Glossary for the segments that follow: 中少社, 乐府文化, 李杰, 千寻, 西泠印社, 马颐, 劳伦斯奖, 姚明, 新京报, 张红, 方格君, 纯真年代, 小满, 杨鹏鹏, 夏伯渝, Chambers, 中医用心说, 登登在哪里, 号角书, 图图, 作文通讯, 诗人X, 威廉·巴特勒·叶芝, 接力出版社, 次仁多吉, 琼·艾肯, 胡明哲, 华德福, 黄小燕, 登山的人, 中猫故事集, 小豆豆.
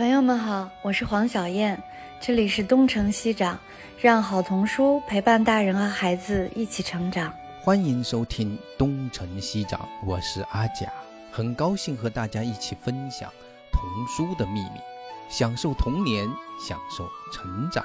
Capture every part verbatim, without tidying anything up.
朋友们好，我是黄小燕，这里是东城西长，让好童书陪伴大人和孩子一起成长。欢迎收听东城西长，我是阿甲，很高兴和大家一起分享童书的秘密，享受童年，享受成长。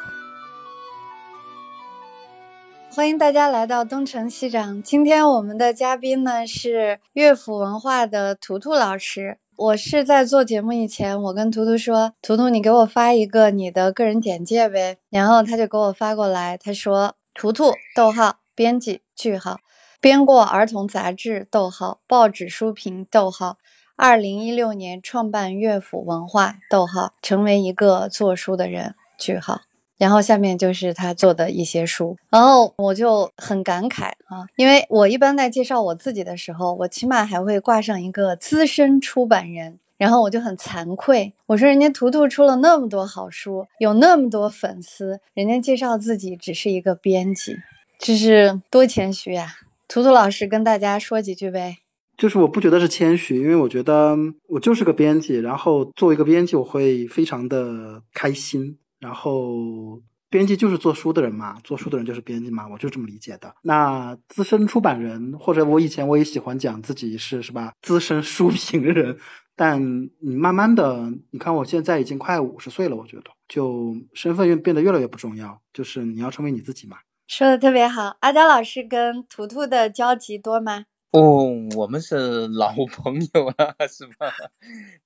欢迎大家来到东城西长，今天我们的嘉宾呢是乐府文化的图图老师。我是在做节目以前，我跟图图说，图图你给我发一个你的个人简介呗，然后他就给我发过来，他说图图逗号编辑句号，编过儿童杂志逗号，报纸书评逗号，二零一六年创办乐府文化逗号，成为一个做书的人句号，然后下面就是他做的一些书。然后我就很感慨啊，因为我一般在介绍我自己的时候，我起码还会挂上一个资深出版人，然后我就很惭愧，我说人家图图出了那么多好书，有那么多粉丝，人家介绍自己只是一个编辑，这是多谦虚呀、啊！图图老师跟大家说几句呗。就是我不觉得是谦虚，因为我觉得我就是个编辑，然后作为一个编辑我会非常的开心，然后编辑就是做书的人嘛，做书的人就是编辑嘛，我就这么理解的。那资深出版人，或者我以前我也喜欢讲自己是是吧，资深书评人，但你慢慢的，你看我现在已经快五十岁了，我觉得就身份变得越来越不重要，就是你要成为你自己嘛。说的特别好。阿甲老师跟图图的交集多吗？哦，我们是老朋友了，是吧？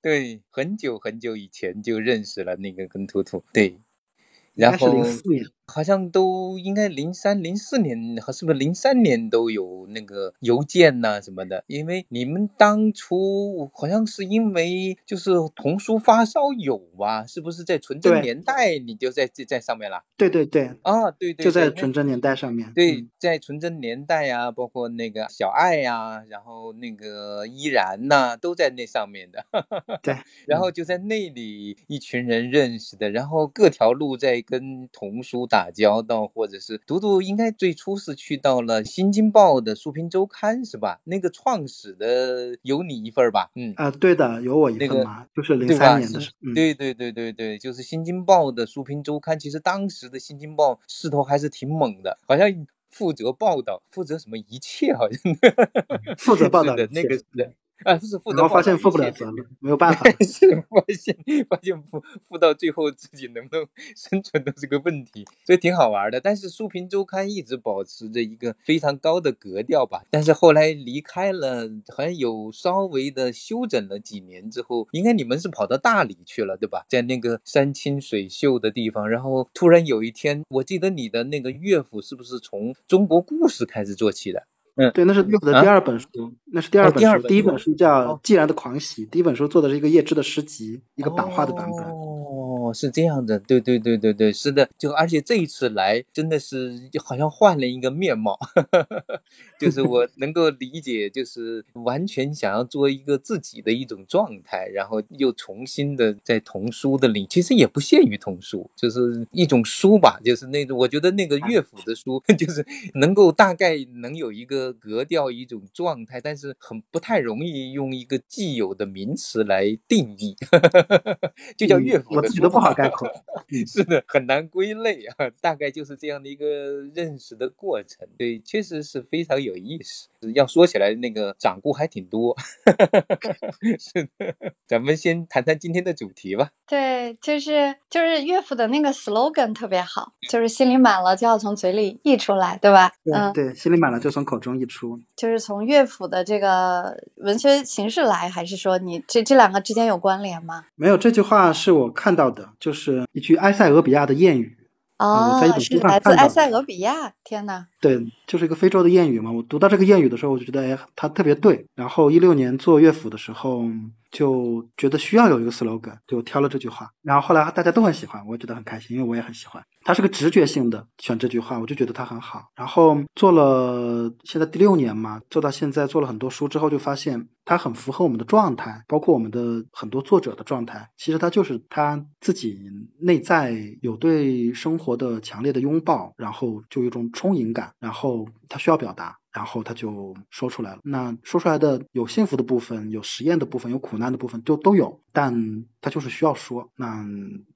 对，很久很久以前就认识了，那个跟图图，对。然后好像都应该零三零四年，是不是零三年都有那个邮件呐、啊、什么的？因为你们当初好像是因为就是童书发烧友吧、啊，是不是在纯真年代你就在在上面了？对对对，啊对 对, 对，就在纯真年代上面。对，在纯真年代啊，包括那个小爱呀、啊，然后那个依然呐、啊，都在那上面的。对，然后就在那里一群人认识的，然后各条路在跟童书打。打交道，或者是图图应该最初是去到了新京报的书评周刊是吧，那个创始的有你一份吧。嗯啊、呃，对的，有我一份嘛、那个、就是零三年的时候、嗯、对对对对对，就是新京报的书评周刊。其实当时的新京报势头还是挺猛的，好像负责报道，负责什么一切，好像负责报道的那个人啊，不是负责，然后发现负不了责了，没有办法。是发现发现负负到最后自己能不能生存都是个问题，所以挺好玩的。但是书评周刊一直保持着一个非常高的格调吧。但是后来离开了，好像有稍微的休整了几年之后，应该你们是跑到大理去了，对吧？在那个山清水秀的地方，然后突然有一天，我记得你的那个乐府是不是从中国故事开始做起的？嗯，对，那是乐府的第二本书、啊、那是第二本书、哦、第, 本书第一本书叫《既然的狂喜》、哦、第一本书做的是一个叶芝的诗集，一个版画的版本。哦，是这样的，对对对对对，是的。就而且这一次来真的是好像换了一个面貌就是我能够理解，就是完全想要做一个自己的一种状态，然后又重新的在童书的里，其实也不限于童书，就是一种书吧，就是那种我觉得那个乐府的书就是能够大概能有一个格调，一种状态，但是很不太容易用一个既有的名词来定义就叫乐府的、嗯、我自己都不好概括是的，很难归类啊，大概就是这样的一个认识的过程。对，确实是非常有意思，要说起来那个掌故还挺多是的，咱们先谈谈今天的主题吧。对，就是就是乐府的那个 slogan 特别好，就是心里满了就要从嘴里溢出来，对吧？对、嗯、对，心里满了就从口中一出，就是从乐府的这个文学形式来，还是说你这这两个之间有关联吗？没有，这句话是我看到的，就是一句埃塞俄比亚的谚语。哦、嗯、是来自埃塞俄比亚，天哪。对，就是一个非洲的谚语嘛。我读到这个谚语的时候，我就觉得哎，它特别对。然后一六年做乐府的时候，就觉得需要有一个 slogan， 就挑了这句话。然后后来大家都很喜欢，我也觉得很开心，因为我也很喜欢。它是个直觉性的选这句话，我就觉得它很好。然后做了现在第六年嘛，做到现在做了很多书之后，就发现它很符合我们的状态，包括我们的很多作者的状态。其实它就是他自己内在有对生活的强烈的拥抱，然后就有一种充盈感，然后他需要表达，然后他就说出来了。那说出来的有幸福的部分，有实验的部分，有苦难的部分，就都有，但他就是需要说。那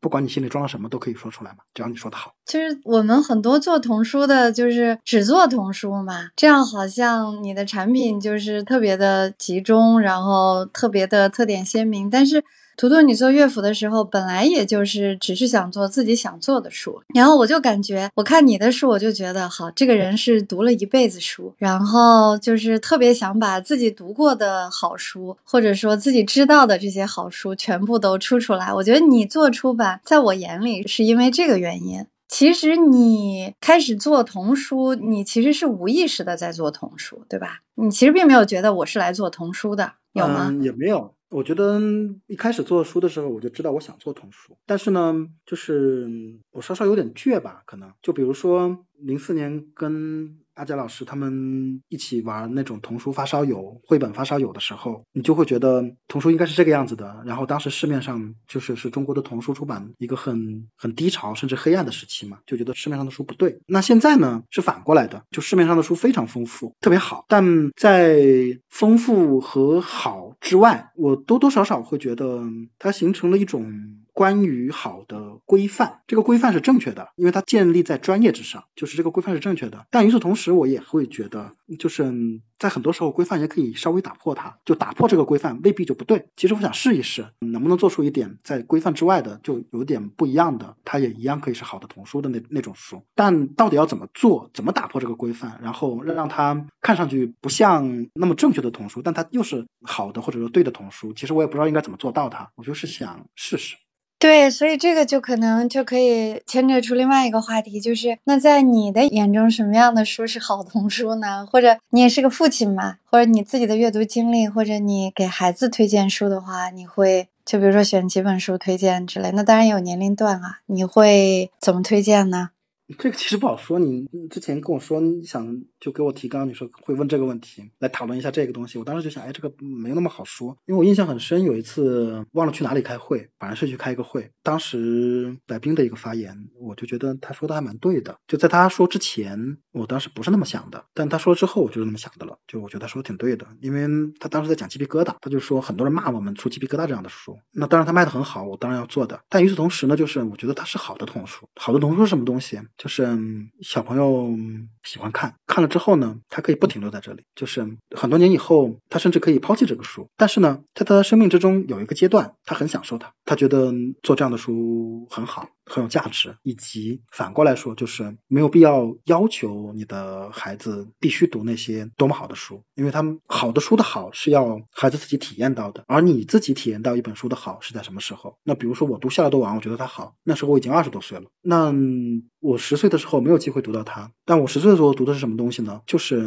不管你心里装了什么都可以说出来嘛，只要你说得好。其实我们很多做童书的就是只做童书嘛，这样好像你的产品就是特别的集中，然后特别的特点鲜明。但是图图你做乐府的时候本来也就是只是想做自己想做的书，然后我就感觉我看你的书我就觉得好，这个人是读了一辈子书，然后就是特别想把自己读过的好书或者说自己知道的这些好书全部都出出来。我觉得你做出版在我眼里是因为这个原因。其实你开始做童书，你其实是无意识的在做童书，对吧？你其实并没有觉得我是来做童书的，有吗？嗯，也没有。我觉得一开始做书的时候我就知道我想做童书，但是呢就是我稍稍有点倔吧，可能就比如说零四年跟阿佳老师他们一起玩那种童书发烧友、绘本发烧友的时候，你就会觉得童书应该是这个样子的。然后当时市面上就是是中国的童书出版一个很很低潮甚至黑暗的时期嘛，就觉得市面上的书不对。那现在呢是反过来的，就市面上的书非常丰富，特别好，但在丰富和好之外，我多多少少会觉得它形成了一种关于好的规范。这个规范是正确的，因为它建立在专业之上，就是这个规范是正确的。但与此同时我也会觉得就是在很多时候规范也可以稍微打破它，就打破这个规范未必就不对。其实我想试一试能不能做出一点在规范之外的，就有点不一样的，它也一样可以是好的童书的那那种书。但到底要怎么做，怎么打破这个规范，然后让它看上去不像那么正确的童书但它又是好的或者说对的童书，其实我也不知道应该怎么做到它，我就是想试试。对，所以这个就可能就可以牵扯出另外一个话题，就是那在你的眼中什么样的书是好童书呢？或者你也是个父亲嘛，或者你自己的阅读经历，或者你给孩子推荐书的话，你会就比如说选几本书推荐之类，那当然有年龄段啊，你会怎么推荐呢？这个其实不好说，你之前跟我说你想就给我提纲，你说会问这个问题来讨论一下这个东西，我当时就想哎，这个没有那么好说。因为我印象很深，有一次忘了去哪里开会，反正是去开一个会，当时来宾的一个发言，我就觉得他说的还蛮对的。就在他说之前我当时不是那么想的，但他说之后我就是那么想的了，就我觉得他说的挺对的。因为他当时在讲鸡皮疙瘩，他就说很多人骂我们出鸡皮疙瘩这样的书，那当然他卖的很好，我当然要做的。但与此同时呢，就是我觉得他是好的童书。好的童书是什么东西，就是小朋友喜欢看，看了之后呢他可以不停留在这里，就是很多年以后他甚至可以抛弃这个书，但是呢在他生命之中有一个阶段他很享受它，他觉得做这样的书很好，很有价值。以及反过来说，就是没有必要要求你的孩子必须读那些多么好的书，因为他们好的书的好是要孩子自己体验到的。而你自己体验到一本书的好是在什么时候？那比如说我读夏洛特王，我觉得它好，那时候我已经二十多岁了，那我十岁的时候没有机会读到它，但我十岁的时候读的是什么东西呢？就是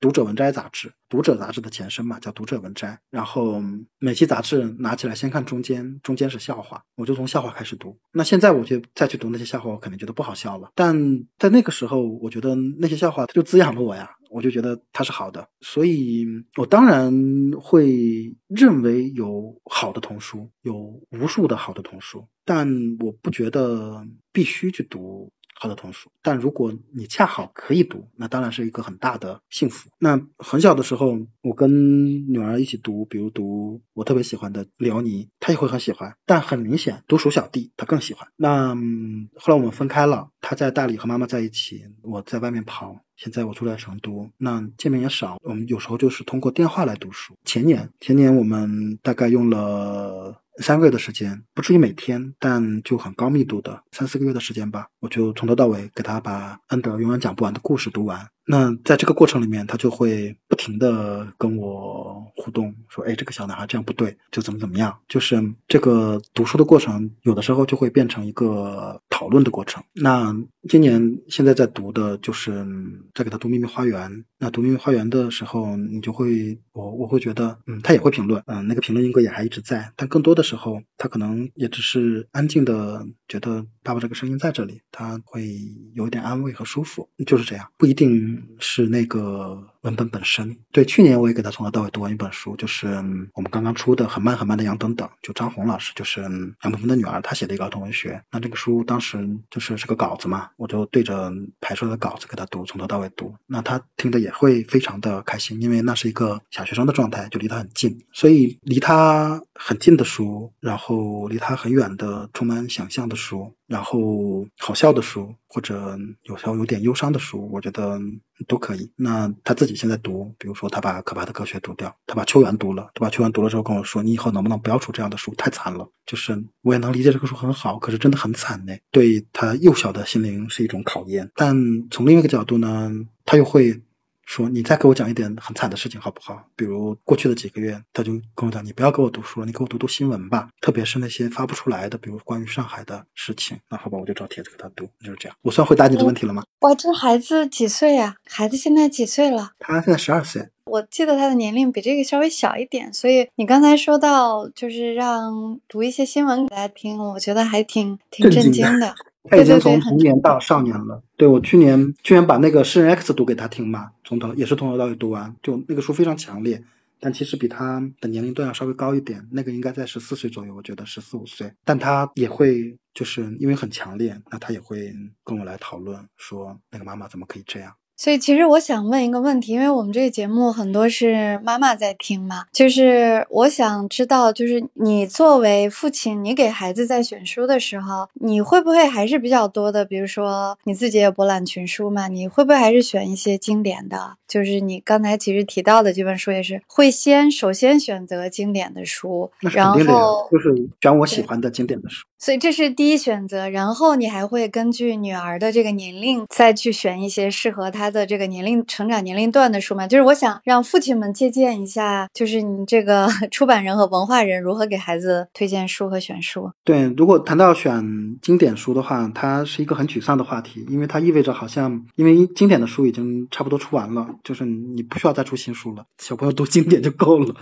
读者文摘杂志，读者杂志的前身嘛，叫读者文摘。然后每期杂志拿起来先看中间，中间是笑话，我就从笑话开始读。那现在我就再去读那些笑话，我肯定觉得不好笑了，但在那个时候我觉得那些笑话它就滋养了我呀，我就觉得它是好的。所以我当然会认为有好的童书，有无数的好的童书，但我不觉得必须去读好的童书。但如果你恰好可以读，那当然是一个很大的幸福。那很小的时候我跟女儿一起读，比如读我特别喜欢的辽尼，她也会很喜欢，但很明显读鼠小弟她更喜欢。那、嗯、后来我们分开了，她在大理和妈妈在一起，我在外面跑，现在我住在成都，那见面也少，我们有时候就是通过电话来读书。前年前年我们大概用了三个月的时间，不至于每天，但就很高密度的三四个月的时间吧，我就从头到尾给他把安德永远讲不完的故事读完。那在这个过程里面他就会不停的跟我互动，说哎，这个小男孩这样不对，就怎么怎么样。就是这个读书的过程有的时候就会变成一个讨论的过程。那今年现在在读的就是在给他读秘密花园，那读秘密花园的时候你就会我我会觉得嗯，他也会评论，嗯，那个评论应该也还一直在，但更多的时候他可能也只是安静的觉得爸爸这个声音在这里，他会有一点安慰和舒服，就是这样，不一定是那个文本本身。对，去年我也给他从头到尾读完一本书，就是、嗯、我们刚刚出的《很慢很慢的羊等等》，就张红老师，就是、嗯、杨鹏鹏的女儿，她写的一个儿童文学。那这个书当时就是是个稿子嘛，我就对着排出来的稿子给他读，从头到尾读。那他听的也会非常的开心，因为那是一个小学生的状态，就离他很近。所以离他很近的书，然后离他很远的充满想象的书，然后好笑的书，或者有时候有点忧伤的书，我觉得都可以。那他自己现在读，比如说他把《可怕的科学》读掉，他把《秋园》读了，他把《秋园》读了之后跟我说，你以后能不能不要出这样的书，太惨了。就是我也能理解这个书很好，可是真的很惨呢。对他幼小的心灵是一种考验。但从另一个角度呢，他又会说，你再给我讲一点很惨的事情好不好？比如过去的几个月，他就跟我讲，你不要给我读书了，你给我读读新闻吧，特别是那些发不出来的，比如关于上海的事情。那好吧，我就找帖子给他读，就是这样。我算回答你的问题了吗？哇，这孩子几岁啊？孩子现在几岁了？他现在十二岁。我记得他的年龄比这个稍微小一点，所以你刚才说到就是让读一些新闻给大家听，我觉得还挺挺震惊的。他已经从童年到少年了。对，我去年去年把那个诗人 X 读给他听嘛，从头也是从头到尾读完，就那个书非常强烈，但其实比他的年龄段要稍微高一点，那个应该在十四岁左右，我觉得十四五岁。但他也会就是因为很强烈，那他也会跟我来讨论说，那个妈妈怎么可以这样。所以其实我想问一个问题，因为我们这个节目很多是妈妈在听嘛，就是我想知道，就是你作为父亲，你给孩子在选书的时候，你会不会还是比较多的，比如说你自己也博览群书嘛，你会不会还是选一些经典的？就是你刚才其实提到的这本书也是会先首先选择经典的书，然后就是选我喜欢的经典的书，所以这是第一选择。然后你还会根据女儿的这个年龄再去选一些适合她的这个年龄成长年龄段的书嘛，就是我想让父亲们借鉴一下，就是你这个出版人和文化人如何给孩子推荐书和选书。对，如果谈到选经典书的话，它是一个很沮丧的话题，因为它意味着好像因为经典的书已经差不多出完了，就是你不需要再出新书了，小朋友读经典就够了，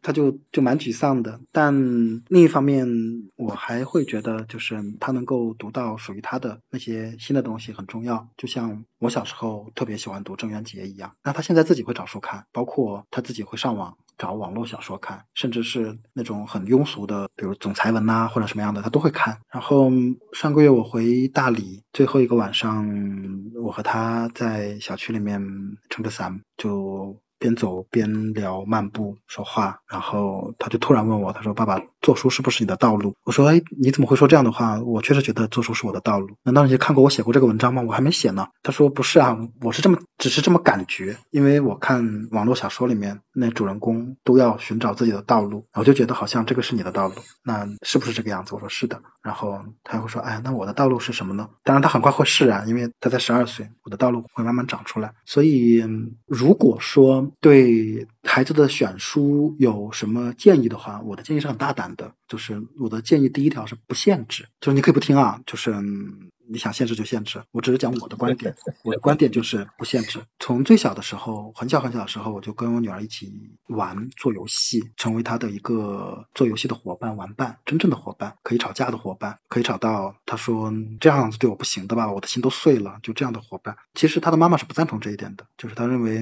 他就就蛮沮丧的。但另一方面我还会觉得，就是他能够读到属于他的那些新的东西很重要，就像我小时候特别喜欢读郑渊洁一样。那他现在自己会找书看，包括他自己会上网找网络小说看，甚至是那种很庸俗的，比如总裁文啊或者什么样的，他都会看。然后上个月我回大理，最后一个晚上我和他在小区里面撑着伞，就边走边聊漫步说话，然后他就突然问我，他说，爸爸，做书是不是你的道路？我说，哎，你怎么会说这样的话？我确实觉得做书是我的道路。难道你看过我写过这个文章吗？我还没写呢。他说，不是啊，我是这么只是这么感觉，因为我看网络小说里面那主人公都要寻找自己的道路，我就觉得好像这个是你的道路，那是不是这个样子？我说是的。然后他会说，哎，那我的道路是什么呢？当然他很快会释然，因为他才十二岁，我的道路会慢慢长出来。所以如果说对孩子的选书有什么建议的话，我的建议是很大胆的，就是我的建议第一条是不限制，就是你可以不听啊，就是你想限制就限制，我只是讲我的观点，我的观点就是不限制。从最小的时候，很小很小的时候，我就跟我女儿一起玩做游戏，成为她的一个做游戏的伙伴、玩伴，真正的伙伴，可以吵架的伙伴，可以吵到她说这样子对我不行的吧，我的心都碎了，就这样的伙伴。其实她的妈妈是不赞同这一点的，就是她认为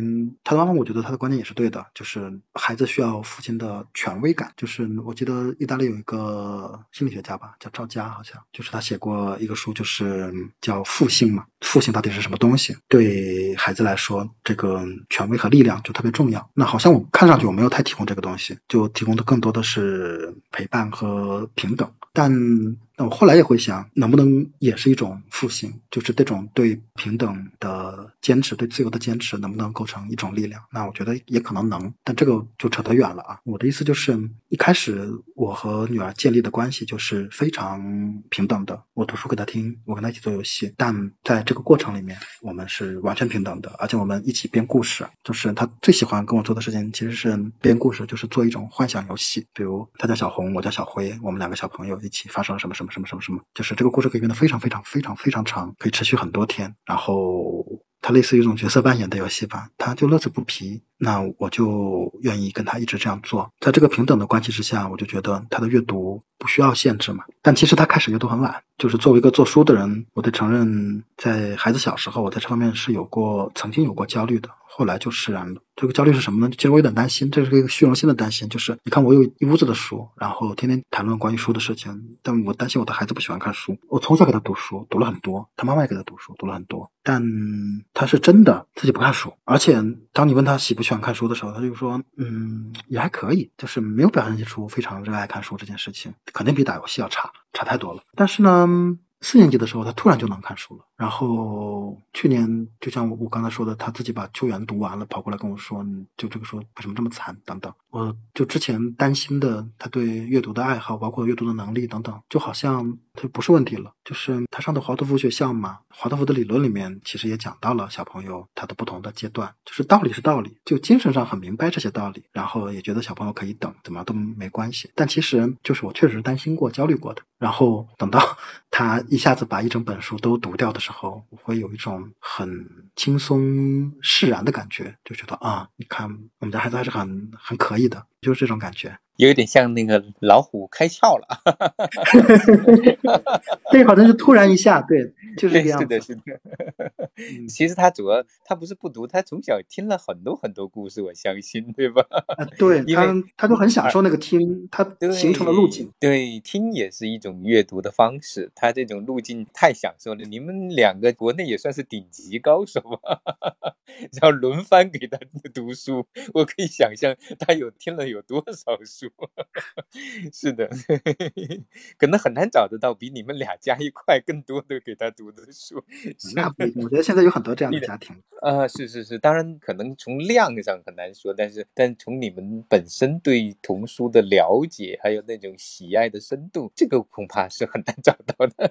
她的妈妈，我觉得她的观点也是对的，就是孩子需要父亲的权威感。就是我记得意大利有一个心理学家吧，叫赵佳好像，就是他写过一个书，就是嗯，叫父性嘛，父性到底是什么东西？对孩子来说，这个权威和力量就特别重要。那好像我看上去我没有太提供这个东西，就提供的更多的是陪伴和平等。但那我后来也会想，能不能也是一种复兴，就是这种对平等的坚持，对自由的坚持，能不能构成一种力量？那我觉得也可能能，但这个就扯得远了啊。我的意思就是，一开始我和女儿建立的关系就是非常平等的，我读书给她听，我跟她一起做游戏，但在这个过程里面，我们是完全平等的，而且我们一起编故事。就是她最喜欢跟我做的事情其实是编故事，就是做一种幻想游戏，比如她叫小红，我叫小辉，我们两个小朋友一起发生了什么什么什么什么什么，就是这个故事可以变得非常非常非常非常长，可以持续很多天，然后它类似于一种角色扮演的游戏吧，他就乐此不疲，那我就愿意跟他一直这样做。在这个平等的关系之下，我就觉得他的阅读不需要限制嘛。但其实他开始阅读很晚，就是作为一个做书的人，我得承认在孩子小时候我在这方面是有过曾经有过焦虑的，后来就释然了。这个焦虑是什么呢？其实我有点担心，这是一个虚荣心的担心，就是你看我有一屋子的书，然后天天谈论关于书的事情，但我担心我的孩子不喜欢看书。我从小给他读书，读了很多，他妈妈也给他读书，读了很多，但他是真的自己不看书。而且当你问他喜不喜欢看书的时候，他就说嗯，也还可以，就是没有表现出非常热爱看书这件事情，肯定比打游戏要差差太多了。但是呢，四年级的时候他突然就能看书了，然后去年就像我刚才说的，他自己把秋园读完了，跑过来跟我说就这个书为什么这么惨等等。我就之前担心的他对阅读的爱好，包括阅读的能力等等，就好像他不是问题了。就是他上的华德福学校嘛，华德福的理论里面其实也讲到了小朋友他的不同的阶段，就是道理是道理，就精神上很明白这些道理，然后也觉得小朋友可以等，怎么都没关系。但其实就是我确实担心过焦虑过的，然后等到他一下子把一整本书都读掉的时候，我会有一种很轻松释然的感觉，就觉得啊，你看我们家孩子还是很很可以的，就是这种感觉。有点像那个老虎开窍了对，好像是突然一下，对，就是这个样子。是的，是的。其实他主要他不是不读，他从小听了很多很多故事，我相信，对吧、啊、对，他他就很享受那个听，他形成了路径。 对, 对，听也是一种阅读的方式，他这种路径太享受了。你们两个国内也算是顶级高手吧然后轮番给他读书，我可以想象他有听了有多少书是的可能很难找得到比你们俩加一块更多的给他读的书。那我觉得现在有很多这样的家庭啊、呃，是是是，当然可能从量上很难说，但是但从你们本身对童书的了解还有那种喜爱的深度，这个恐怕是很难找到的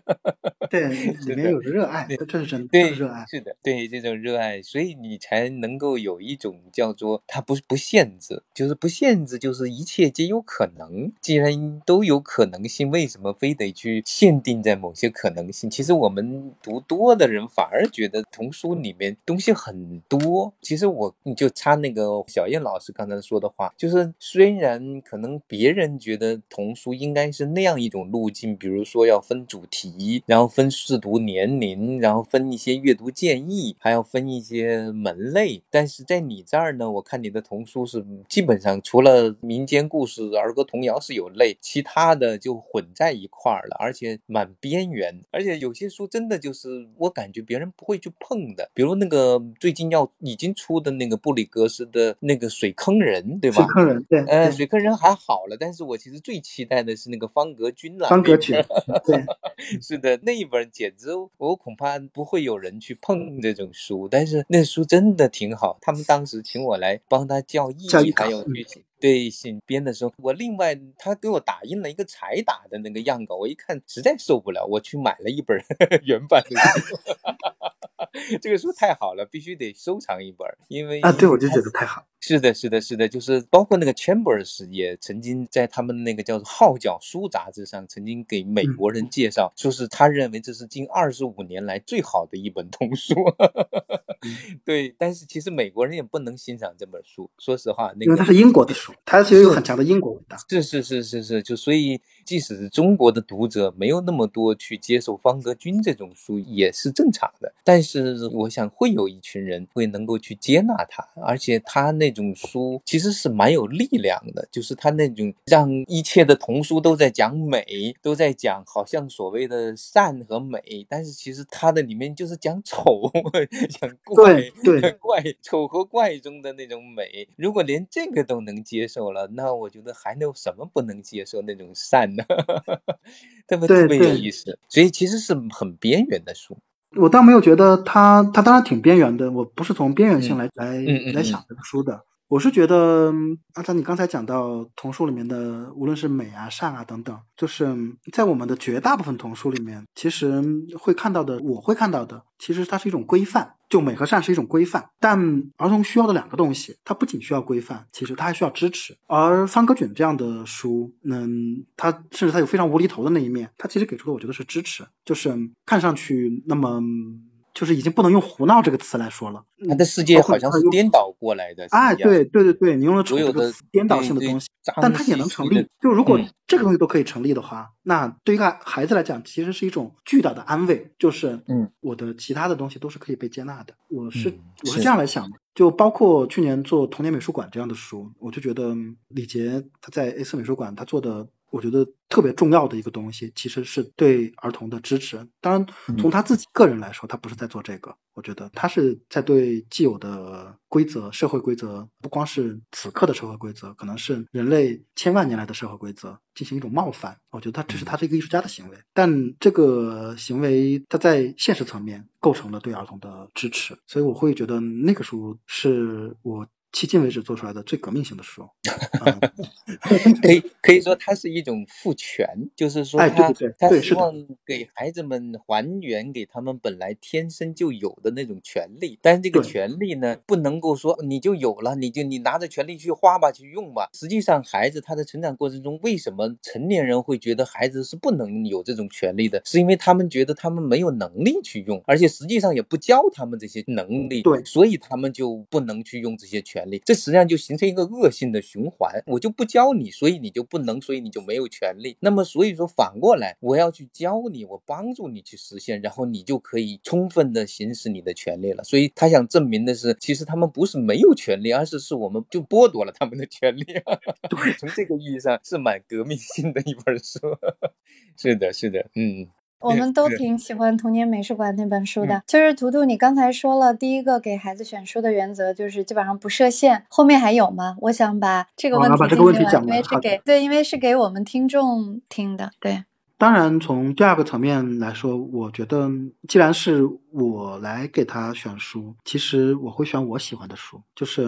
对，里面有热爱，这是真的，对，热爱，是的，对，这种热爱，所以你才能够有一种叫做它不不限制，就是不限制，就是一切皆有可能。既然都有可能性，为什么非得去限定在某些可能性？其实我们读多的人反而觉得童书里面东西很多。其实我就插那个小燕老师刚才说的话，就是虽然可能别人觉得童书应该是那样一种路径，比如说要分主题，然后分适读年龄，然后分一些阅读建议，还要分一些门类，但是在你这儿呢，我看你的童书是基本上除了民间故事是儿歌童谣是有类，其他的就混在一块了，而且蛮边缘，而且有些书真的就是我感觉别人不会去碰的，比如那个最近要已经出的那个布里格斯的那个水坑人，对吧？水坑人，对，嗯、呃，水坑人还好了，但是我其实最期待的是那个方格君了。方格君，对，是的，那一本简直我恐怕不会有人去碰这种书，但是那书真的挺好，他们当时请我来帮他校译，还有剧情。对，新编的时候，我另外他给我打印了一个彩打的那个样稿，我一看实在受不了，我去买了一本呵呵原版的书这个书太好了，必须得收藏一本，因为啊，对，我就觉得太好。是的，是的，是的，就是包括那个 Chambers 也曾经在他们那个叫做《号角书》杂志上，曾经给美国人介绍，嗯、说是他认为这是近二十五年来最好的一本童书。对，但是其实美国人也不能欣赏这本书，说实话，那个因为它是英国的书，它其实有很强的英国味道。是是是是是，就所以即使是中国的读者没有那么多去接受方格君这种书也是正常的，但是我想会有一群人会能够去接纳它，而且它那。那种书其实是蛮有力量的，就是他那种让一切的童书都在讲美，都在讲好像所谓的善和美，但是其实他的里面就是讲丑，讲怪，对对，怪丑和怪中的那种美。如果连这个都能接受了，那我觉得还有什么不能接受那种善呢特别特别有意思，所以其实是很边缘的书。我倒没有觉得他他当然挺边缘的，我不是从边缘性来、嗯、来来想这个书的。嗯嗯嗯，我是觉得按照你刚才讲到童书里面的无论是美啊善啊等等，就是在我们的绝大部分童书里面其实会看到的，我会看到的其实它是一种规范，就美和善是一种规范，但儿童需要的两个东西，它不仅需要规范，其实它还需要支持。而方格卷这样的书，嗯，它甚至它有非常无厘头的那一面，它其实给出的我觉得是支持，就是看上去那么就是已经不能用胡闹这个词来说了。他的世界好像是颠倒过来的。哎，对对对对，你用了丑这个颠倒性的东西，但它也能成立。就如果这个东西都可以成立的话，那对于孩子来讲，其实是一种巨大的安慰，就是嗯，我的其他的东西都是可以被接纳的。我是我是这样来想的。就包括去年做《童年美术馆》这样的书，我就觉得李杰他在 A 四 美术馆他做的，我觉得特别重要的一个东西，其实是对儿童的支持。当然，从他自己个人来说，他不是在做这个，我觉得他是在对既有的规则、社会规则，不光是此刻的社会规则，可能是人类千万年来的社会规则进行一种冒犯。我觉得他这是他是一个艺术家的行为，但这个行为他在现实层面构成了对儿童的支持，所以我会觉得那个书是我迄今为止做出来的最革命性的书，嗯、可以可以说它是一种赋权，就是说它、哎、对对对它希望给孩子们还原给他们本来天生就有的那种权利，但是这个权利呢，不能够说你就有了，你就你拿着权利去花吧，去用吧。实际上，孩子他的成长过程中，为什么成年人会觉得孩子是不能有这种权利的？是因为他们觉得他们没有能力去用，而且实际上也不教他们这些能力，对，所以他们就不能去用这些权利。这实际上就形成一个恶性的循环，我就不教你，所以你就不能，所以你就没有权利。那么所以说反过来，我要去教你，我帮助你去实现，然后你就可以充分的行使你的权利了。所以他想证明的是，其实他们不是没有权利，而是是我们就剥夺了他们的权利。从这个意义上是蛮革命性的一本书。是的是的，嗯，我们都挺喜欢《童年美术馆》那本书的。就是图图你刚才说了，第一个给孩子选书的原则就是基本上不设限，后面还有吗？我想把这个问题讲完，因为是给对因为是给我们听众听的。对，当然从第二个层面来说，我觉得既然是我来给他选书，其实我会选我喜欢的书。就是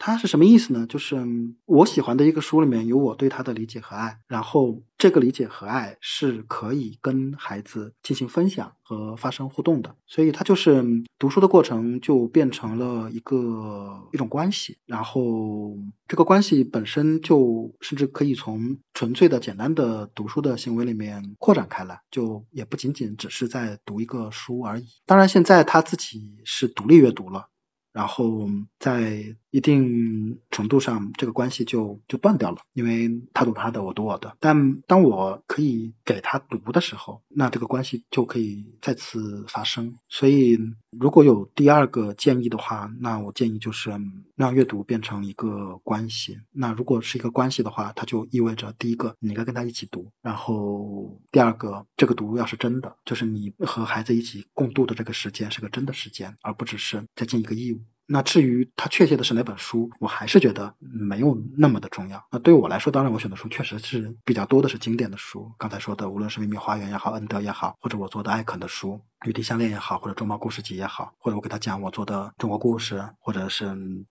它是什么意思呢？就是我喜欢的一个书里面有我对它的理解和爱，然后这个理解和爱是可以跟孩子进行分享和发生互动的。所以它就是读书的过程就变成了一个一种关系，然后这个关系本身就甚至可以从纯粹的简单的读书的行为里面扩展开来，就也不仅仅只是在读一个书而已。当然现在他自己是独立阅读了，然后在一定程度上这个关系就就断掉了，因为他读他的，我读我的。但当我可以给他读的时候，那这个关系就可以再次发生。所以如果有第二个建议的话，那我建议就是让阅读变成一个关系。那如果是一个关系的话，它就意味着第一个你应该跟他一起读，然后第二个这个读要是真的，就是你和孩子一起共度的这个时间是个真的时间，而不只是在尽一个义务。那至于它确切的是哪本书，我还是觉得没有那么的重要。那对我来说，当然我选的书确实是比较多的是经典的书，刚才说的无论是秘密花园也好，恩德也好，或者我做的艾肯的书，绿地项链也好，或者中猫故事集也好，或者我给他讲我做的中国故事，或者是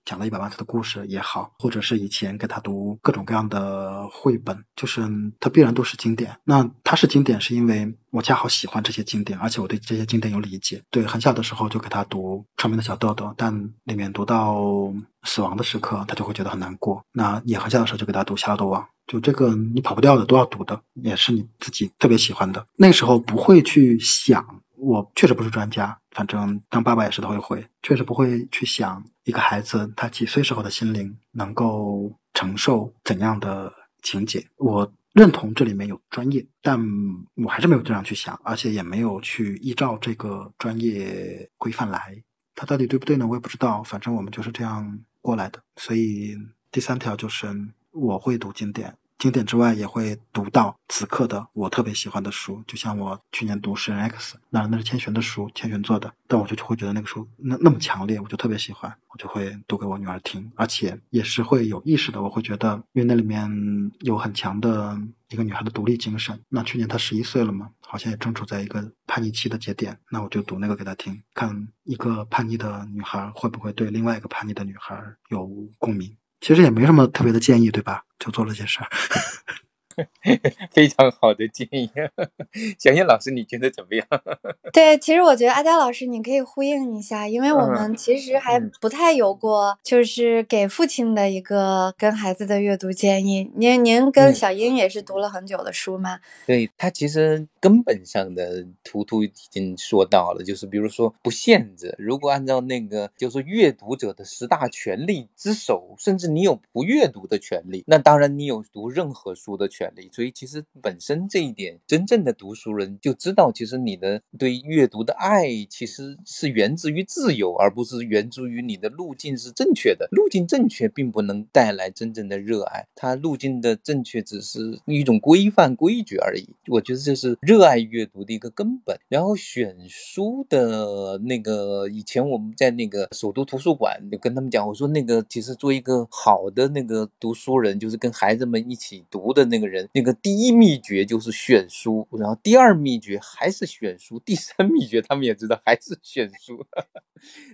讲了一百万次的故事也好，或者是以前给他读各种各样的绘本，就是它必然都是经典。那它是经典是因为我恰好喜欢这些经典，而且我对这些经典有理解。对，很小的时候就给他读上面的小豆豆，但里面读到死亡的时刻他就会觉得很难过。那也很小的时候就给他读夏洛特网，就这个你跑不掉的都要读的，也是你自己特别喜欢的。那时候不会去想，我确实不是专家，反正当爸爸也是头一回，确实不会去想一个孩子他几岁时候的心灵能够承受怎样的情节。我认同这里面有专业，但我还是没有这样去想，而且也没有去依照这个专业规范来。它到底对不对呢？我也不知道，反正我们就是这样过来的。所以第三条就是我会读经典，经典之外也会读到此刻的我特别喜欢的书。就像我去年读诗人 X， 那那是千寻的书，千寻做的，但我就会觉得那个书那那么强烈，我就特别喜欢，我就会读给我女儿听，而且也是会有意识的。我会觉得因为那里面有很强的一个女孩的独立精神。那去年她十一岁了嘛，好像也正处在一个叛逆期的节点，那我就读那个给她听，看一个叛逆的女孩会不会对另外一个叛逆的女孩有共鸣。其实也没什么特别的建议，对吧？就做了些事儿。非常好的建议。小燕老师你觉得怎么样？对，其实我觉得阿佳老师你可以呼应一下，因为我们其实还不太有过就是给父亲的一个跟孩子的阅读建议。您您跟小英也是读了很久的书吗？对，他其实根本上的图图已经说到了，就是比如说不限制，如果按照那个就是说阅读者的十大权利之首，甚至你有不阅读的权利，那当然你有读任何书的权利。所以其实本身这一点，真正的读书人就知道，其实你的对阅读的爱其实是源自于自由，而不是源自于你的路径是正确的。路径正确并不能带来真正的热爱，它路径的正确只是一种规范规矩而已。我觉得这是热爱阅读的一个根本。然后选书的那个，以前我们在那个首都图书馆就跟他们讲，我说那个其实做一个好的那个读书人，就是跟孩子们一起读的那个人，那个第一秘诀就是选书，然后第二秘诀还是选书，第三秘诀他们也知道还是选书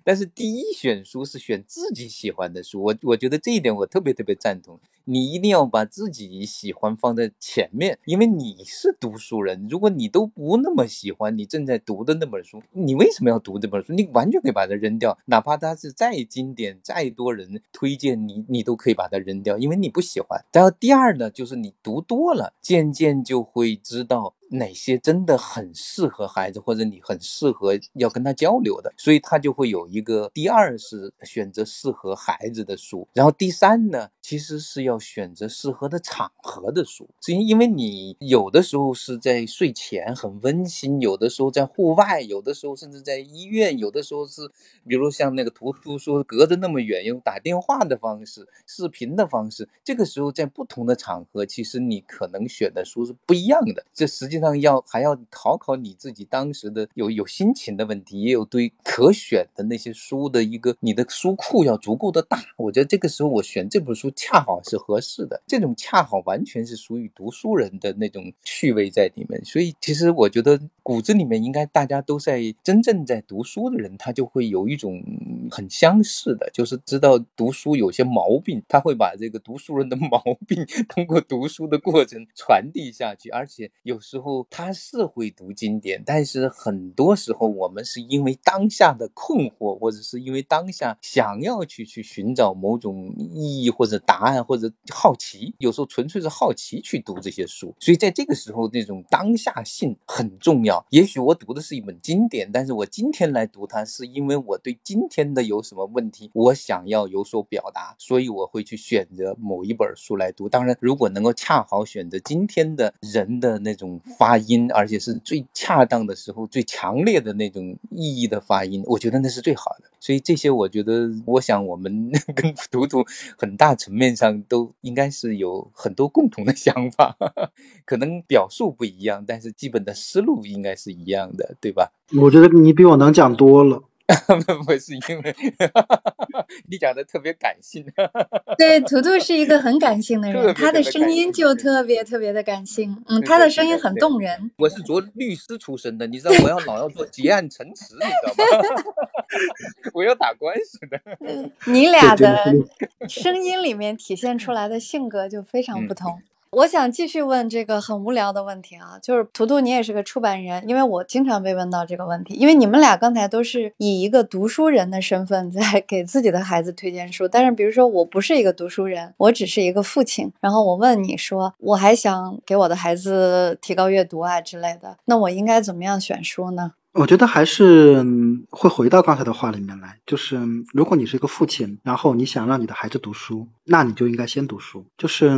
但是第一选书是选自己喜欢的书，我我觉得这一点我特别特别赞同。你一定要把自己喜欢放在前面，因为你是读书人，如果你都不那么喜欢你正在读的那本书，你为什么要读这本书？你完全可以把它扔掉，哪怕它是再经典再多人推荐你，你都可以把它扔掉，因为你不喜欢。然后第二呢，就是你读多了，渐渐就会知道哪些真的很适合孩子，或者你很适合要跟他交流的，所以他就会有一个第二是选择适合孩子的书。然后第三呢，其实是要选择适合的场合的书，因为你有的时候是在睡前很温馨，有的时候在户外，有的时候甚至在医院，有的时候是比如像那个图书说隔着那么远，用打电话的方式，视频的方式，这个时候在不同的场合，其实你可能选的书是不一样的。这实际上要还要考考你自己当时的有有心情的问题，也有对可选的那些书的一个你的书库要足够的大。我觉得这个时候我选这本书恰好是合适的，这种恰好完全是属于读书人的那种趣味在里面。所以其实我觉得骨子里面应该大家都在真正在读书的人，他就会有一种很相似的，就是知道读书有些毛病，他会把这个读书人的毛病通过读书的过程传递下去。而且有时候他是会读经典，但是很多时候我们是因为当下的困惑，或者是因为当下想要去去寻找某种意义或者答案，或者好奇，有时候纯粹是好奇去读这些书。所以在这个时候那种当下性很重要。也许我读的是一本经典，但是我今天来读它是因为我对今天的有什么问题我想要有所表达，所以我会去选择某一本书来读。当然如果能够恰好选择今天的人的那种发音，而且是最恰当的时候最强烈的那种意义的发音，我觉得那是最好的。所以这些我觉得我想我们跟图图很大层面上都应该是有很多共同的想法，可能表述不一样，但是基本的思路应该是一样的，对吧？我觉得你比我能讲多了不是因为你讲的特别感性对，图图是一个很感性的人，他的声音就特别特别的感性。嗯，他的声音很动人。我是做律师出身的，你知道我要老要做结案陈词，你知道吗我要打官司的你俩的声音里面体现出来的性格就非常不同、嗯，我想继续问这个很无聊的问题啊，就是图图你也是个出版人，因为我经常被问到这个问题，因为你们俩刚才都是以一个读书人的身份在给自己的孩子推荐书，但是比如说我不是一个读书人，我只是一个父亲，然后我问你说我还想给我的孩子提高阅读啊之类的，那我应该怎么样选书呢？我觉得还是会回到刚才的话里面来，就是如果你是一个父亲，然后你想让你的孩子读书，那你就应该先读书，就是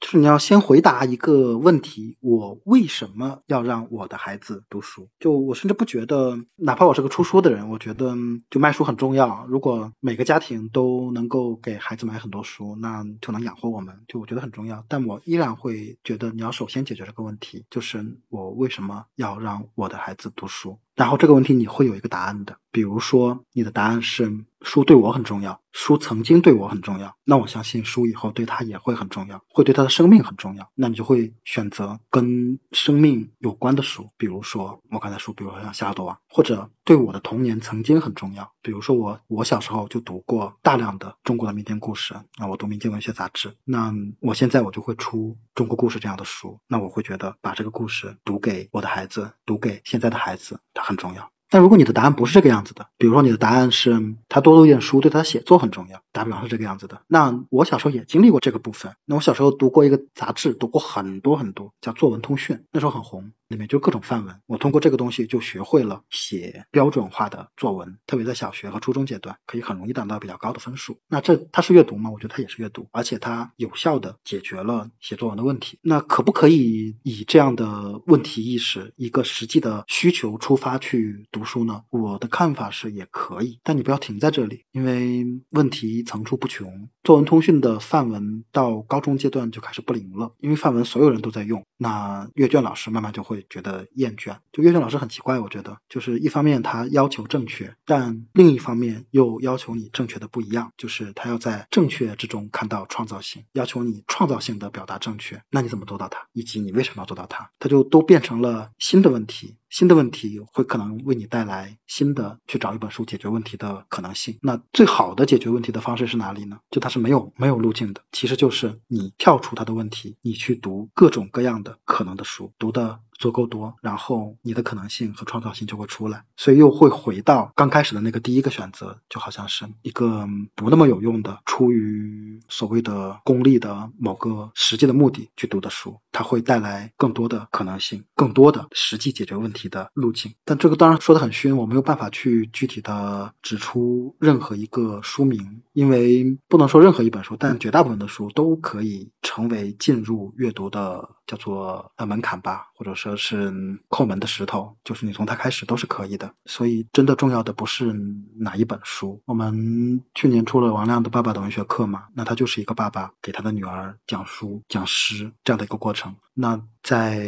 就是你要先回答一个问题，我为什么要让我的孩子读书？就我甚至不觉得，哪怕我是个出书的人，我觉得就卖书很重要，如果每个家庭都能够给孩子买很多书，那就能养活我们，就我觉得很重要，但我依然会觉得你要首先解决这个问题，就是我为什么要让我的孩子读书，然后这个问题你会有一个答案的。比如说你的答案是书对我很重要，书曾经对我很重要，那我相信书以后对他也会很重要，会对他的生命很重要，那你就会选择跟生命有关的书，比如说我刚才说比如说像《夏多娃》，或者对我的童年曾经很重要，比如说我我小时候就读过大量的中国的民间故事，那我读民间文学杂志，那我现在我就会出中国故事这样的书，那我会觉得把这个故事读给我的孩子，读给现在的孩子，它很重要。但如果你的答案不是这个样子的，比如说你的答案是他多读一点书对他写作很重要，答案是这个样子的，那我小时候也经历过这个部分，那我小时候读过一个杂志，读过很多很多，叫《作文通讯》，那时候很红，里面就各种范文，我通过这个东西就学会了写标准化的作文，特别在小学和初中阶段可以很容易达到比较高的分数。那这它是阅读吗？我觉得它也是阅读，而且它有效的解决了写作文的问题。那可不可以以这样的问题意识，一个实际的需求出发去读书呢？我的看法是也可以，但你不要停在这里，因为问题层出不穷。作文通讯的范文到高中阶段就开始不灵了，因为范文所有人都在用，那阅卷老师慢慢就会觉得厌倦。就阅卷老师很奇怪，我觉得就是一方面他要求正确，但另一方面又要求你正确的不一样，就是他要在正确之中看到创造性，要求你创造性的表达正确，那你怎么做到它，以及你为什么要做到它，它就都变成了新的问题。新的问题会可能为你带来新的去找一本书解决问题的可能性。那最好的解决问题的方式是哪里呢？就它是没有没有路径的，其实就是你跳出它的问题，你去读各种各样的可能的书，读的足够多，然后你的可能性和创造性就会出来。所以又会回到刚开始的那个第一个选择，就好像是一个不那么有用的出于所谓的功利的某个实际的目的去读的书，它会带来更多的可能性，更多的实际解决问题的路径。但这个当然说得很虚，我没有办法去具体的指出任何一个书名，因为不能说任何一本书，但绝大部分的书都可以成为进入阅读的叫做呃门槛吧，或者说是叩门的石头，就是你从它开始都是可以的。所以真的重要的不是哪一本书。我们去年出了王亮的《爸爸的文学课》嘛，那他就是一个爸爸给他的女儿讲书讲诗这样的一个过程。那在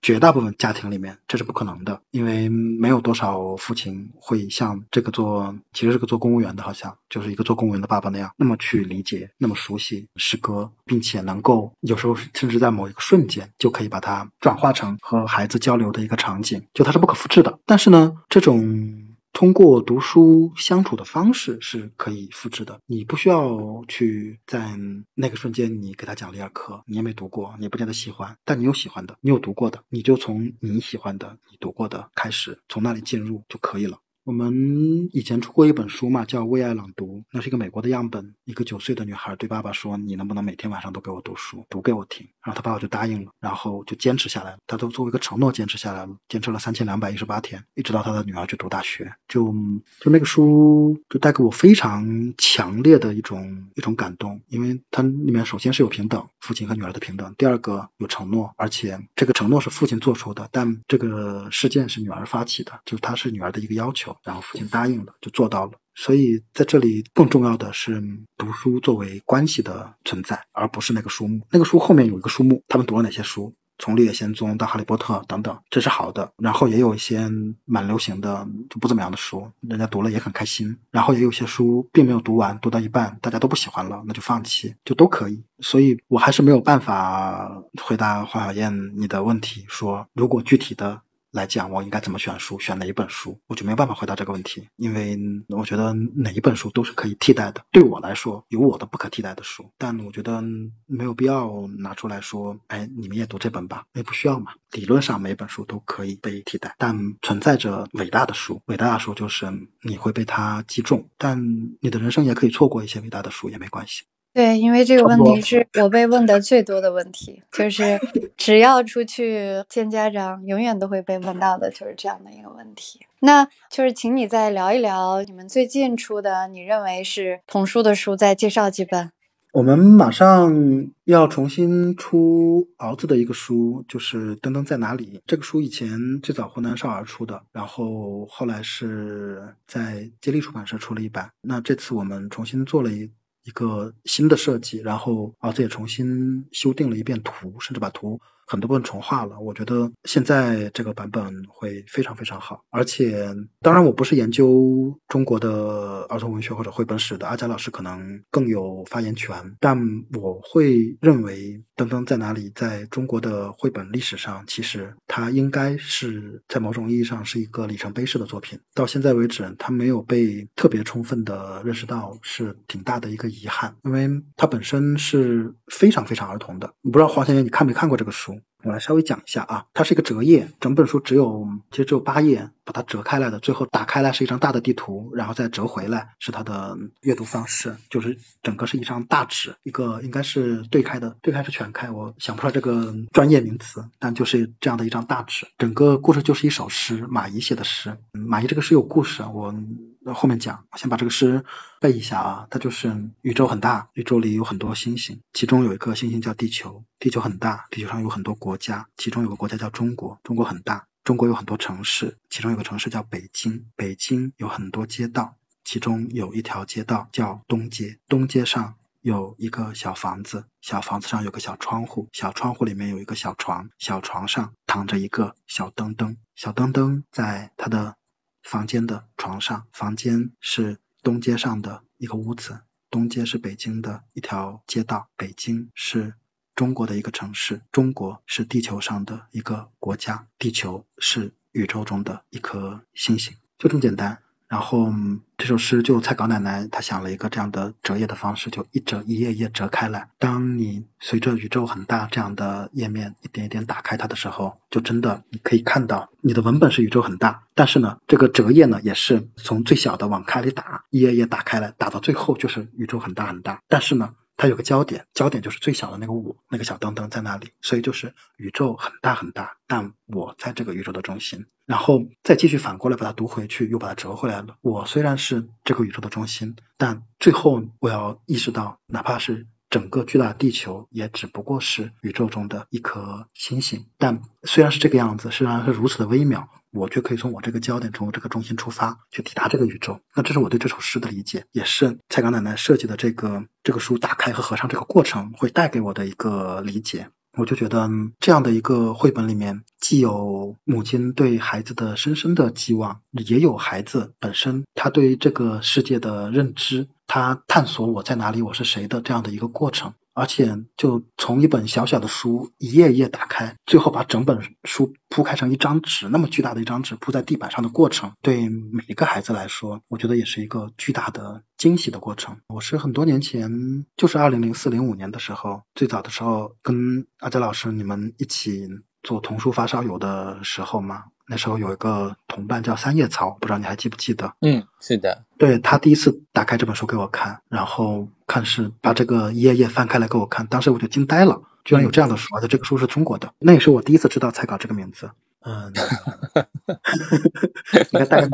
绝大部分家庭里面这是不可能的，因为没有多少父亲会像这个做其实是个做公务员的，好像就是一个做公务员的爸爸那样那么去理解那么熟悉诗歌，并且能够有时候甚至在某一个瞬间就可以把它转化成和孩子交流的一个场景，就它是不可复制的。但是呢，这种通过读书相处的方式是可以复制的，你不需要去在那个瞬间你给他讲里尔克，你也没读过，你也不见得喜欢，但你有喜欢的，你有读过的，你就从你喜欢的你读过的开始，从那里进入就可以了。我们以前出过一本书嘛，叫《为爱朗读》，那是一个美国的样本，一个九岁的女孩对爸爸说，你能不能每天晚上都给我读书，读给我听，然后他爸爸就答应了，然后就坚持下来了，他都作为一个承诺坚持下来了，坚持了三千两百一十八天，一直到他的女儿去读大学。就就那个书就带给我非常强烈的一种一种感动，因为它里面首先是有平等，父亲和女儿的平等，第二个有承诺，而且这个承诺是父亲做出的，但这个事件是女儿发起的，就是她是女儿的一个要求，然后父亲答应了就做到了。所以在这里更重要的是读书作为关系的存在，而不是那个书目，那个书后面有一个书目，他们读了哪些书，从绿野仙踪到哈利波特等等，这是好的。然后也有一些蛮流行的就不怎么样的书，人家读了也很开心，然后也有些书并没有读完，读到一半大家都不喜欢了，那就放弃，就都可以。所以我还是没有办法回答黄小燕你的问题，说如果具体的来讲我应该怎么选书，选哪一本书，我就没有办法回答这个问题，因为我觉得哪一本书都是可以替代的，对我来说有我的不可替代的书，但我觉得没有必要拿出来说，哎，你们也读这本吧，也不需要嘛。理论上每本书都可以被替代，但存在着伟大的书，伟大的书就是你会被它击中，但你的人生也可以错过一些伟大的书也没关系。对，因为这个问题是我被问的最多的问题，就是只要出去见家长永远都会被问到的就是这样的一个问题。那就是请你再聊一聊你们最近出的你认为是童书的书，再介绍几本。我们马上要重新出敖子的一个书，就是《登登在哪里》，这个书以前最早湖南少儿出的，然后后来是在接力出版社出了一版，那这次我们重新做了一一个新的设计，然后敖子也重新修订了一遍图，甚至把图很多部分重画了。我觉得现在这个版本会非常非常好，而且当然我不是研究中国的儿童文学或者绘本史的，阿佳老师可能更有发言权，但我会认为登登在哪里在中国的绘本历史上，其实它应该是在某种意义上是一个里程碑式的作品，到现在为止它没有被特别充分的认识到，是挺大的一个遗憾，因为它本身是非常非常儿童的。我不知道黄先生你看没看过这个书，文，我来稍微讲一下啊。它是一个折页，整本书只有其实只有八页，把它折开来的，最后打开来是一张大的地图，然后再折回来是它的阅读方式，就是整个是一张大纸，一个应该是对开的，对开是全开，我想不出来这个专业名词，但就是这样的一张大纸。整个故事就是一首诗，马颐写的诗。马颐这个诗有故事，我后面讲，先把这个诗背一下啊。它就是宇宙很大，宇宙里有很多星星，其中有一颗星星叫地球，地球很大，地球上有很多国家，其中有个国家叫中国，中国很大，中国有很多城市，其中有个城市叫北京，北京有很多街道，其中有一条街道叫东街，东街上有一个小房子，小房子上有个小窗户，小窗户里面有一个小床，小床上躺着一个小灯灯，小灯灯在它的房间的床上，房间是东街上的一个屋子，东街是北京的一条街道，北京是中国的一个城市，中国是地球上的一个国家，地球是宇宙中的一颗星星，就这么简单。然后这首诗就蔡稿奶奶她想了一个这样的折页的方式，就一折一页一页折开来，当你随着宇宙很大这样的页面一点一点打开它的时候，就真的你可以看到你的文本是宇宙很大，但是呢这个折页呢也是从最小的往开里打，一页一页打开来，打到最后就是宇宙很大很大，但是呢它有个焦点，焦点就是最小的那个我，那个小灯灯在那里，所以就是宇宙很大很大，但我在这个宇宙的中心，然后再继续反过来把它读回去，又把它折回来了。我虽然是这个宇宙的中心，但最后我要意识到，哪怕是整个巨大的地球，也只不过是宇宙中的一颗星星。但虽然是这个样子，虽然是如此的微妙，我却可以从我这个焦点，从我这个中心出发去抵达这个宇宙。那这是我对这首诗的理解，也是蔡港奶奶设计的这个这个书打开和合上这个过程会带给我的一个理解。我就觉得这样的一个绘本里面，既有母亲对孩子的深深的寄望，也有孩子本身他对这个世界的认知，他探索我在哪里，我是谁的这样的一个过程。而且就从一本小小的书一页一页打开，最后把整本书铺开成一张纸，那么巨大的一张纸铺在地板上的过程，对每一个孩子来说，我觉得也是一个巨大的惊喜的过程。我是很多年前，就是二零零四零五年的时候，最早的时候跟阿佳老师你们一起做童书发烧友的时候嘛，那时候有一个同伴叫三叶草，不知道你还记不记得？嗯，是的。对，他第一次打开这本书给我看，然后看是把这个一页页翻开来给我看，当时我就惊呆了，居然有这样的书，而且这个书是中国的。那也是我第一次知道蔡稿这个名字。嗯，应该大概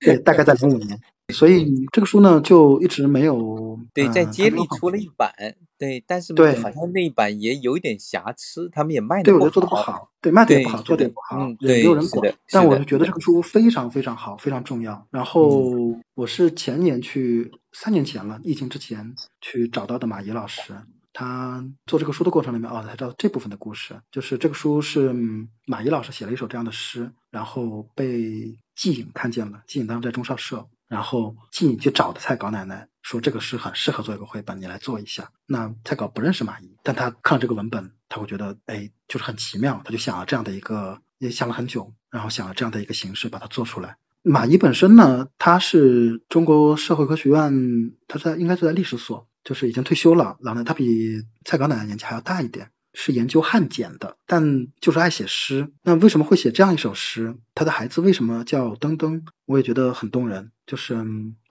对，大概在零五年，所以这个书呢就一直没有对、呃、在街里出了一版，对，但是对好像那一版也有点瑕疵，他们也卖的不好，对，我就做的不好，对，卖的也不好，做的也不好，也没有人管。但我就觉得这个书非常非常好，非常重要。然后我是前年去，三年前了，疫情之前去找到的马颐老师。他做这个书的过程里面，哦，才知道这部分的故事，就是这个书是马颐老师写了一首这样的诗，然后被季颖看见了，季颖当时在中少社，然后季颖去找的蔡稿奶奶，说这个诗很适合做一个绘本，你来做一下。那蔡稿不认识马颐，但他看了这个文本，他会觉得哎，就是很奇妙，他就想了这样的一个，也想了很久，然后想了这样的一个形式把它做出来。马颐本身呢，他是中国社会科学院，他在应该是在历史所，就是已经退休了，然后呢，他比蔡稿奶奶年纪还要大一点，是研究汉简的，但就是爱写诗。那为什么会写这样一首诗？他的孩子为什么叫登登？我也觉得很动人。就是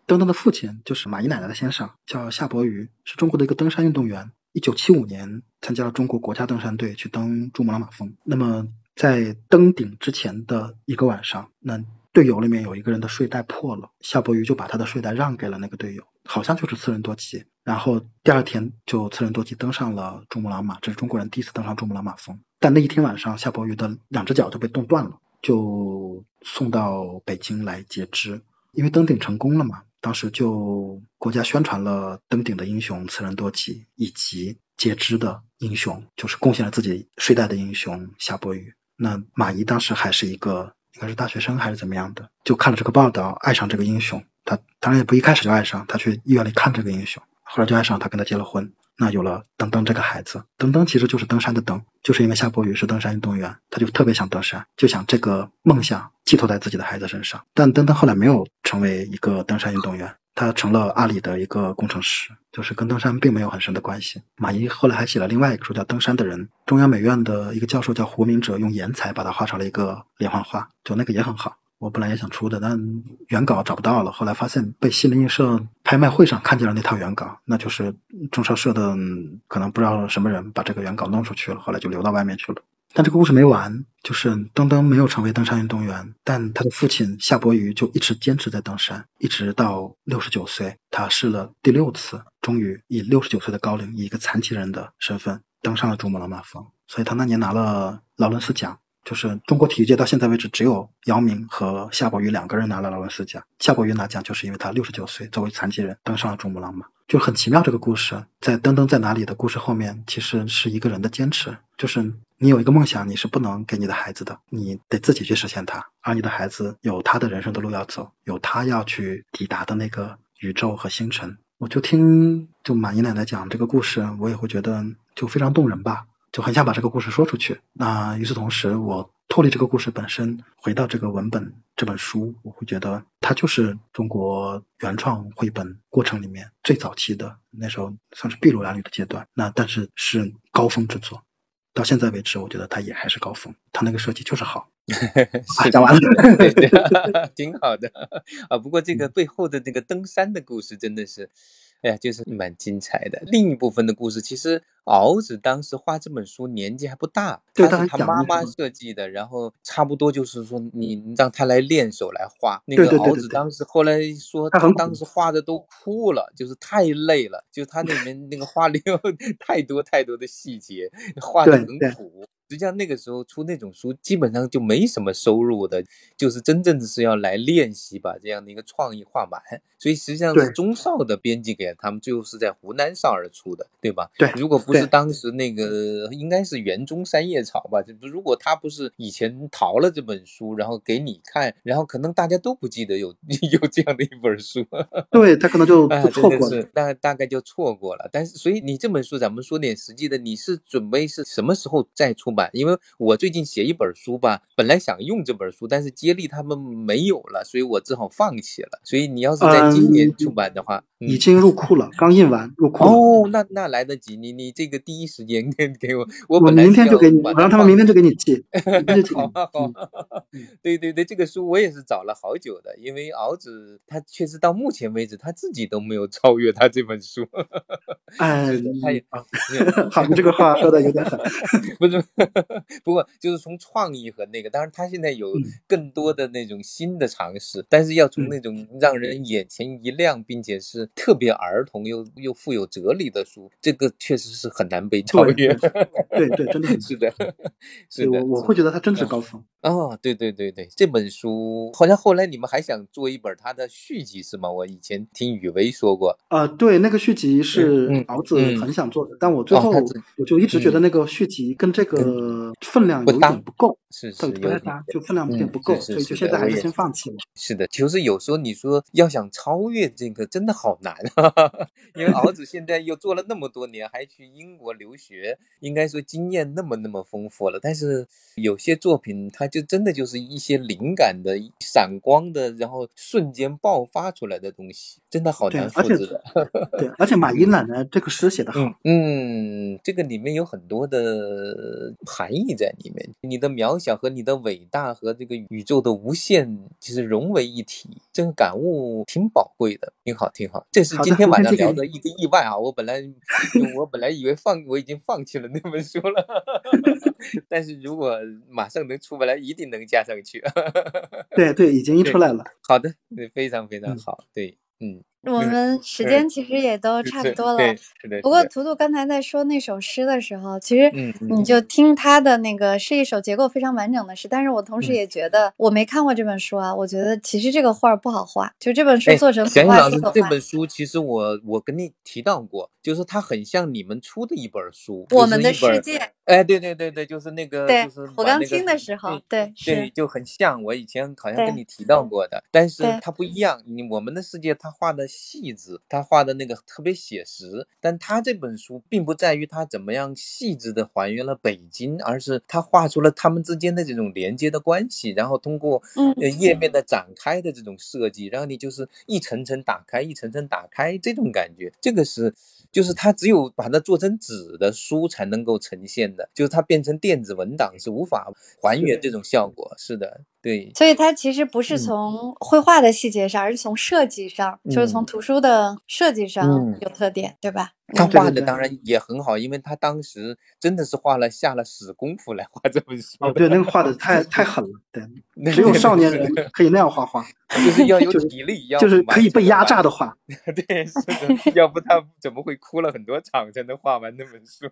登登的父亲，就是马颐奶奶的先生，叫夏伯渝，是中国的一个登山运动员。一九七五年参加了中国国家登山队去登珠穆朗玛峰。那么在登顶之前的一个晚上，那队友里面有一个人的睡袋破了，夏伯渝就把他的睡袋让给了那个队友，好像就是次仁多吉。然后第二天就次仁多吉登上了珠穆朗玛，这是中国人第一次登上珠穆朗玛峰。但那一天晚上，夏伯渝的两只脚就被冻断了，就送到北京来截肢。因为登顶成功了嘛，当时就国家宣传了登顶的英雄次仁多吉，以及截肢的英雄，就是贡献了自己睡袋的英雄夏伯渝。那马颐当时还是一个，应该是大学生还是怎么样的，就看了这个报道，爱上这个英雄。他当然也不一开始就爱上，他去医院里看这个英雄，后来就爱上他，跟他结了婚。那有了登登这个孩子，登登其实就是登山的登，就是因为夏伯渝是登山运动员，他就特别想登山，就想这个梦想寄托在自己的孩子身上。但登登后来没有成为一个登山运动员，他成了阿里的一个工程师，就是跟登山并没有很深的关系。马伊后来还写了另外一个书叫《登山的人》，中央美院的一个教授叫胡明哲用颜彩把它画成了一个连环画，就那个也很好。我本来也想出的，但原稿找不到了，后来发现被西泠印社拍卖会上看见了那套原稿，那就是中少社的可能不知道什么人把这个原稿弄出去了，后来就流到外面去了。但这个故事没完，就是登登没有成为登山运动员，但他的父亲夏伯渝就一直坚持在登山，一直到六十九岁，他试了第六次，终于以六十九岁的高龄，以一个残疾人的身份登上了珠穆朗玛峰。所以他那年拿了劳伦斯奖，就是中国体育界到现在为止只有姚明和夏伯渝两个人拿了劳伦斯奖，夏伯渝拿奖就是因为他六十九岁作为残疾人登上了珠穆朗玛。就很奇妙，这个故事在《登登在哪里》的故事后面其实是一个人的坚持，就是你有一个梦想，你是不能给你的孩子的，你得自己去实现它，而你的孩子有他的人生的路要走，有他要去抵达的那个宇宙和星辰。我就听就马姨奶奶讲这个故事，我也会觉得就非常动人吧，就很想把这个故事说出去。那与此同时，我脱离这个故事本身，回到这个文本这本书，我会觉得它就是中国原创绘本过程里面最早期的，那时候算是筚路蓝缕的阶段，那但是是高峰之作。到现在为止，我觉得它也还是高峰，它那个设计就是好。啊、讲完了，对对挺好的啊。不过这个背后的那个登山的故事真的是。哎呀，就是蛮精彩的。另一部分的故事，其实敖子当时画这本书年纪还不大，他是他妈妈设计的，然后差不多就是说你让他来练手来画。那个敖子当时后来说他当时画的都哭了，就是太累了，就他里面那个画里有太多太多的细节，画的很苦。实际上那个时候出那种书基本上就没什么收入的，就是真正的是要来练习把这样的一个创意画满。所以实际上是中少的编辑给他们，最后是在湖南少儿出的，对吧？对，如果不是当时那个应该是园中三叶草吧，如果他不是以前淘了这本书然后给你看，然后可能大家都不记得有有这样的一本书。对，他可能就错过了、啊、大, 大概就错过了。但是所以你这本书咱们说点实际的，你是准备是什么时候再出版？因为我最近写一本书吧，本来想用这本书，但是接力他们没有了，所以我只好放弃了。所以你要是在今年出版的话，嗯、已经入库了，刚印完入库了。哦，那那来得及，你你这个第一时间给我，我本来我明天就给你，我让他们明天就给你寄。好啊好啊，对对对，这个书我也是找了好久的，因为敖子他确实到目前为止他自己都没有超越他这本书。哎，他也好，你这个话说的有点狠，不是。不过就是从创意和那个，当然他现在有更多的那种新的尝试、嗯、但是要从那种让人眼前一亮、嗯、并且是特别儿童又又富有哲理的书，这个确实是很难被超越。对 对, 对，真的很是的是的，我会觉得他真的是高峰、嗯、哦，对对对对，这本书好像后来你们还想做一本他的续集是吗？我以前听雨薇说过啊、呃，对，那个续集是敖子很想做的、嗯嗯、但我最后、哦、我就一直觉得那个续集跟这个、嗯呃，分量有点不够，是是有点，就分量有点不够，所以就现在还是先放弃了。是的，就是有时候你说要想超越这个，真的好难啊！因为敖子现在又做了那么多年，还去英国留学，应该说经验那么那么丰富了。但是有些作品，它就真的就是一些灵感的、闪光的，然后瞬间爆发出来的东西，真的好难复制的。对，而且马伊奶奶这个诗写得好，嗯，嗯，这个里面有很多的。含义在里面，你的渺小和你的伟大和这个宇宙的无限其实融为一体，这个感悟挺宝贵的，挺好挺好。这是今天晚上聊的一个意外啊！我本来我本来以为放我已经放弃了那本书了，但是如果马上能出来，一定能加上去。对对，已经出来了。好的，非常非常好。嗯、对，嗯。我们时间其实也都差不多了，不过图图刚才在说那首诗的时候，其实你就听他的那个是一首结构非常完整的诗，但是我同时也觉得我没看过这本书啊，我觉得其实这个画不好画，就这本书作者不画。这本书其实我我跟你提到过，就是它很像你们出的一本书，我们的世界。哎，对对对对，就是那个，对、就是那个、我刚听的时候，对对，就很像我以前好像跟你提到过的，但是它不一样。你我们的世界，它画的细致，他画的那个特别写实，但他这本书并不在于他怎么样细致的还原了北京，而是他画出了他们之间的这种连接的关系，然后通过页面的展开的这种设计，然后你就是一层层打开一层层打开这种感觉，这个是就是他只有把它做成纸的书才能够呈现的，就是它变成电子文档是无法还原这种效果。是的，对，所以它其实不是从绘画的细节上、嗯、而是从设计上、嗯、就是从图书的设计上有特点、嗯、对吧？他画的当然也很好，因为他当时真的是画了下了死功夫来画这本书、哦、对，那个画的太太狠了，对，只有少年人可以那样画画就是要有体力要、就是、就是可以被压榨的画对，是的，要不他怎么会哭了很多场才能画完那本书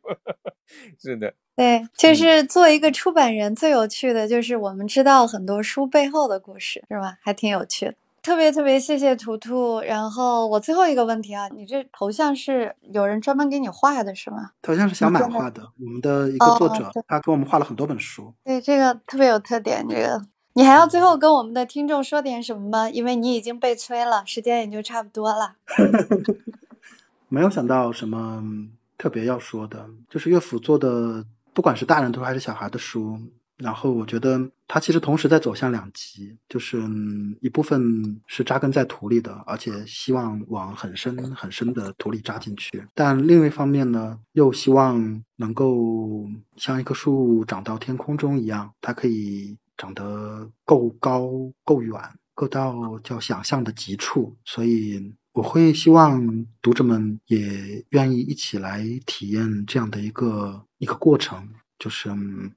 是的，对，就是做一个出版人、嗯、最有趣的就是我们知道很多书背后的故事，是吧？还挺有趣的，特别特别谢谢图图。然后我最后一个问题啊，你这头像是有人专门给你画的是吗？头像是小满画的，我们的一个作者、哦、他给我们画了很多本书。对，这个特别有特点。这个你还要最后跟我们的听众说点什么吗？因为你已经被催了，时间也就差不多了没有想到什么特别要说的，就是乐府做的不管是大人读还是小孩的书，然后我觉得它其实同时在走向两极，就是一部分是扎根在土里的，而且希望往很深很深的土里扎进去，但另一方面呢，又希望能够像一棵树长到天空中一样，它可以长得够高够远，够到叫想象的极处。所以我会希望读者们也愿意一起来体验这样的一个一个过程，就是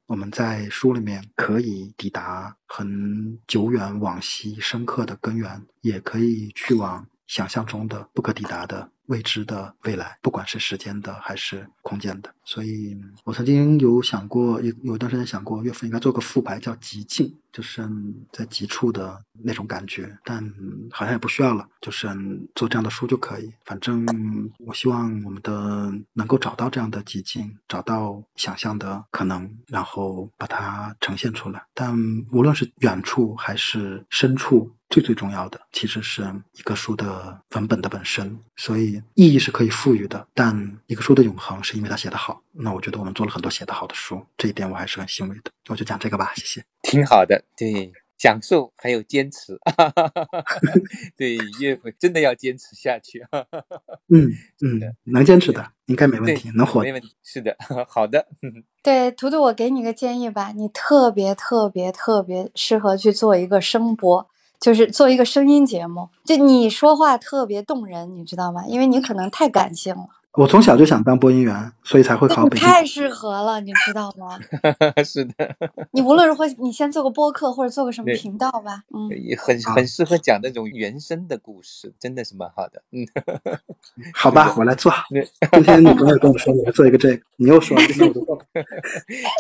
我们在书里面可以抵达很久远往昔深刻的根源，也可以去往想象中的不可抵达的未知的未来，不管是时间的还是空间的。所以我曾经有想过，有一段时间想过乐府应该做个副牌叫极境，就是在极处的那种感觉，但好像也不需要了，就是做这样的书就可以。反正我希望我们的能够找到这样的极境，找到想象的可能，然后把它呈现出来。但无论是远处还是深处，最最重要的其实是一个书的文本的本身，所以意义是可以赋予的，但一个书的永恒是因为它写得好。那我觉得我们做了很多写得好的书，这一点我还是很欣慰的。我就讲这个吧，谢谢。挺好的，对，享受还有坚持对，乐府真的要坚持下去嗯嗯，能坚持的应该没问题，能活没问题。是的，好的对，图图，我给你个建议吧，你特别特别特别适合去做一个声播，就是做一个声音节目，就你说话特别动人，你知道吗？因为你可能太感性了。我从小就想当播音员，所以才会考北京。太适合了，你知道吗？是的，你无论如何，你先做个播客或者做个什么频道吧。嗯，也很很适合讲那种原生的故事，真的是蛮好的。嗯，好吧，我来做。今天你朋友跟我说，我做一个这个，你又说，今天我就做。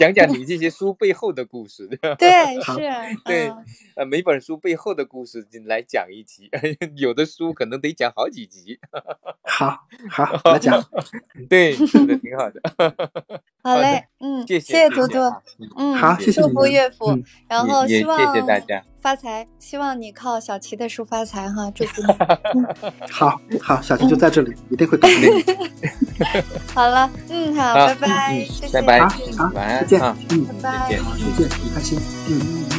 讲讲你这些书背后的故事。对，是、啊，对，呃，每本书背后的故事来讲一集，有的书可能得讲好几集。好，好，来讲。对，是的，挺好的好嘞，嗯，谢谢图图，嗯，好，谢谢，祝福乐府、嗯、然后希望谢谢大家发财，希望你靠小齐的书发财哈，祝福你、嗯、好好，小齐就在这里、嗯、一定会肯定好了，嗯，好，拜拜，谢谢，拜拜，晚安，再见，嗯，拜拜，再见，你开心，嗯。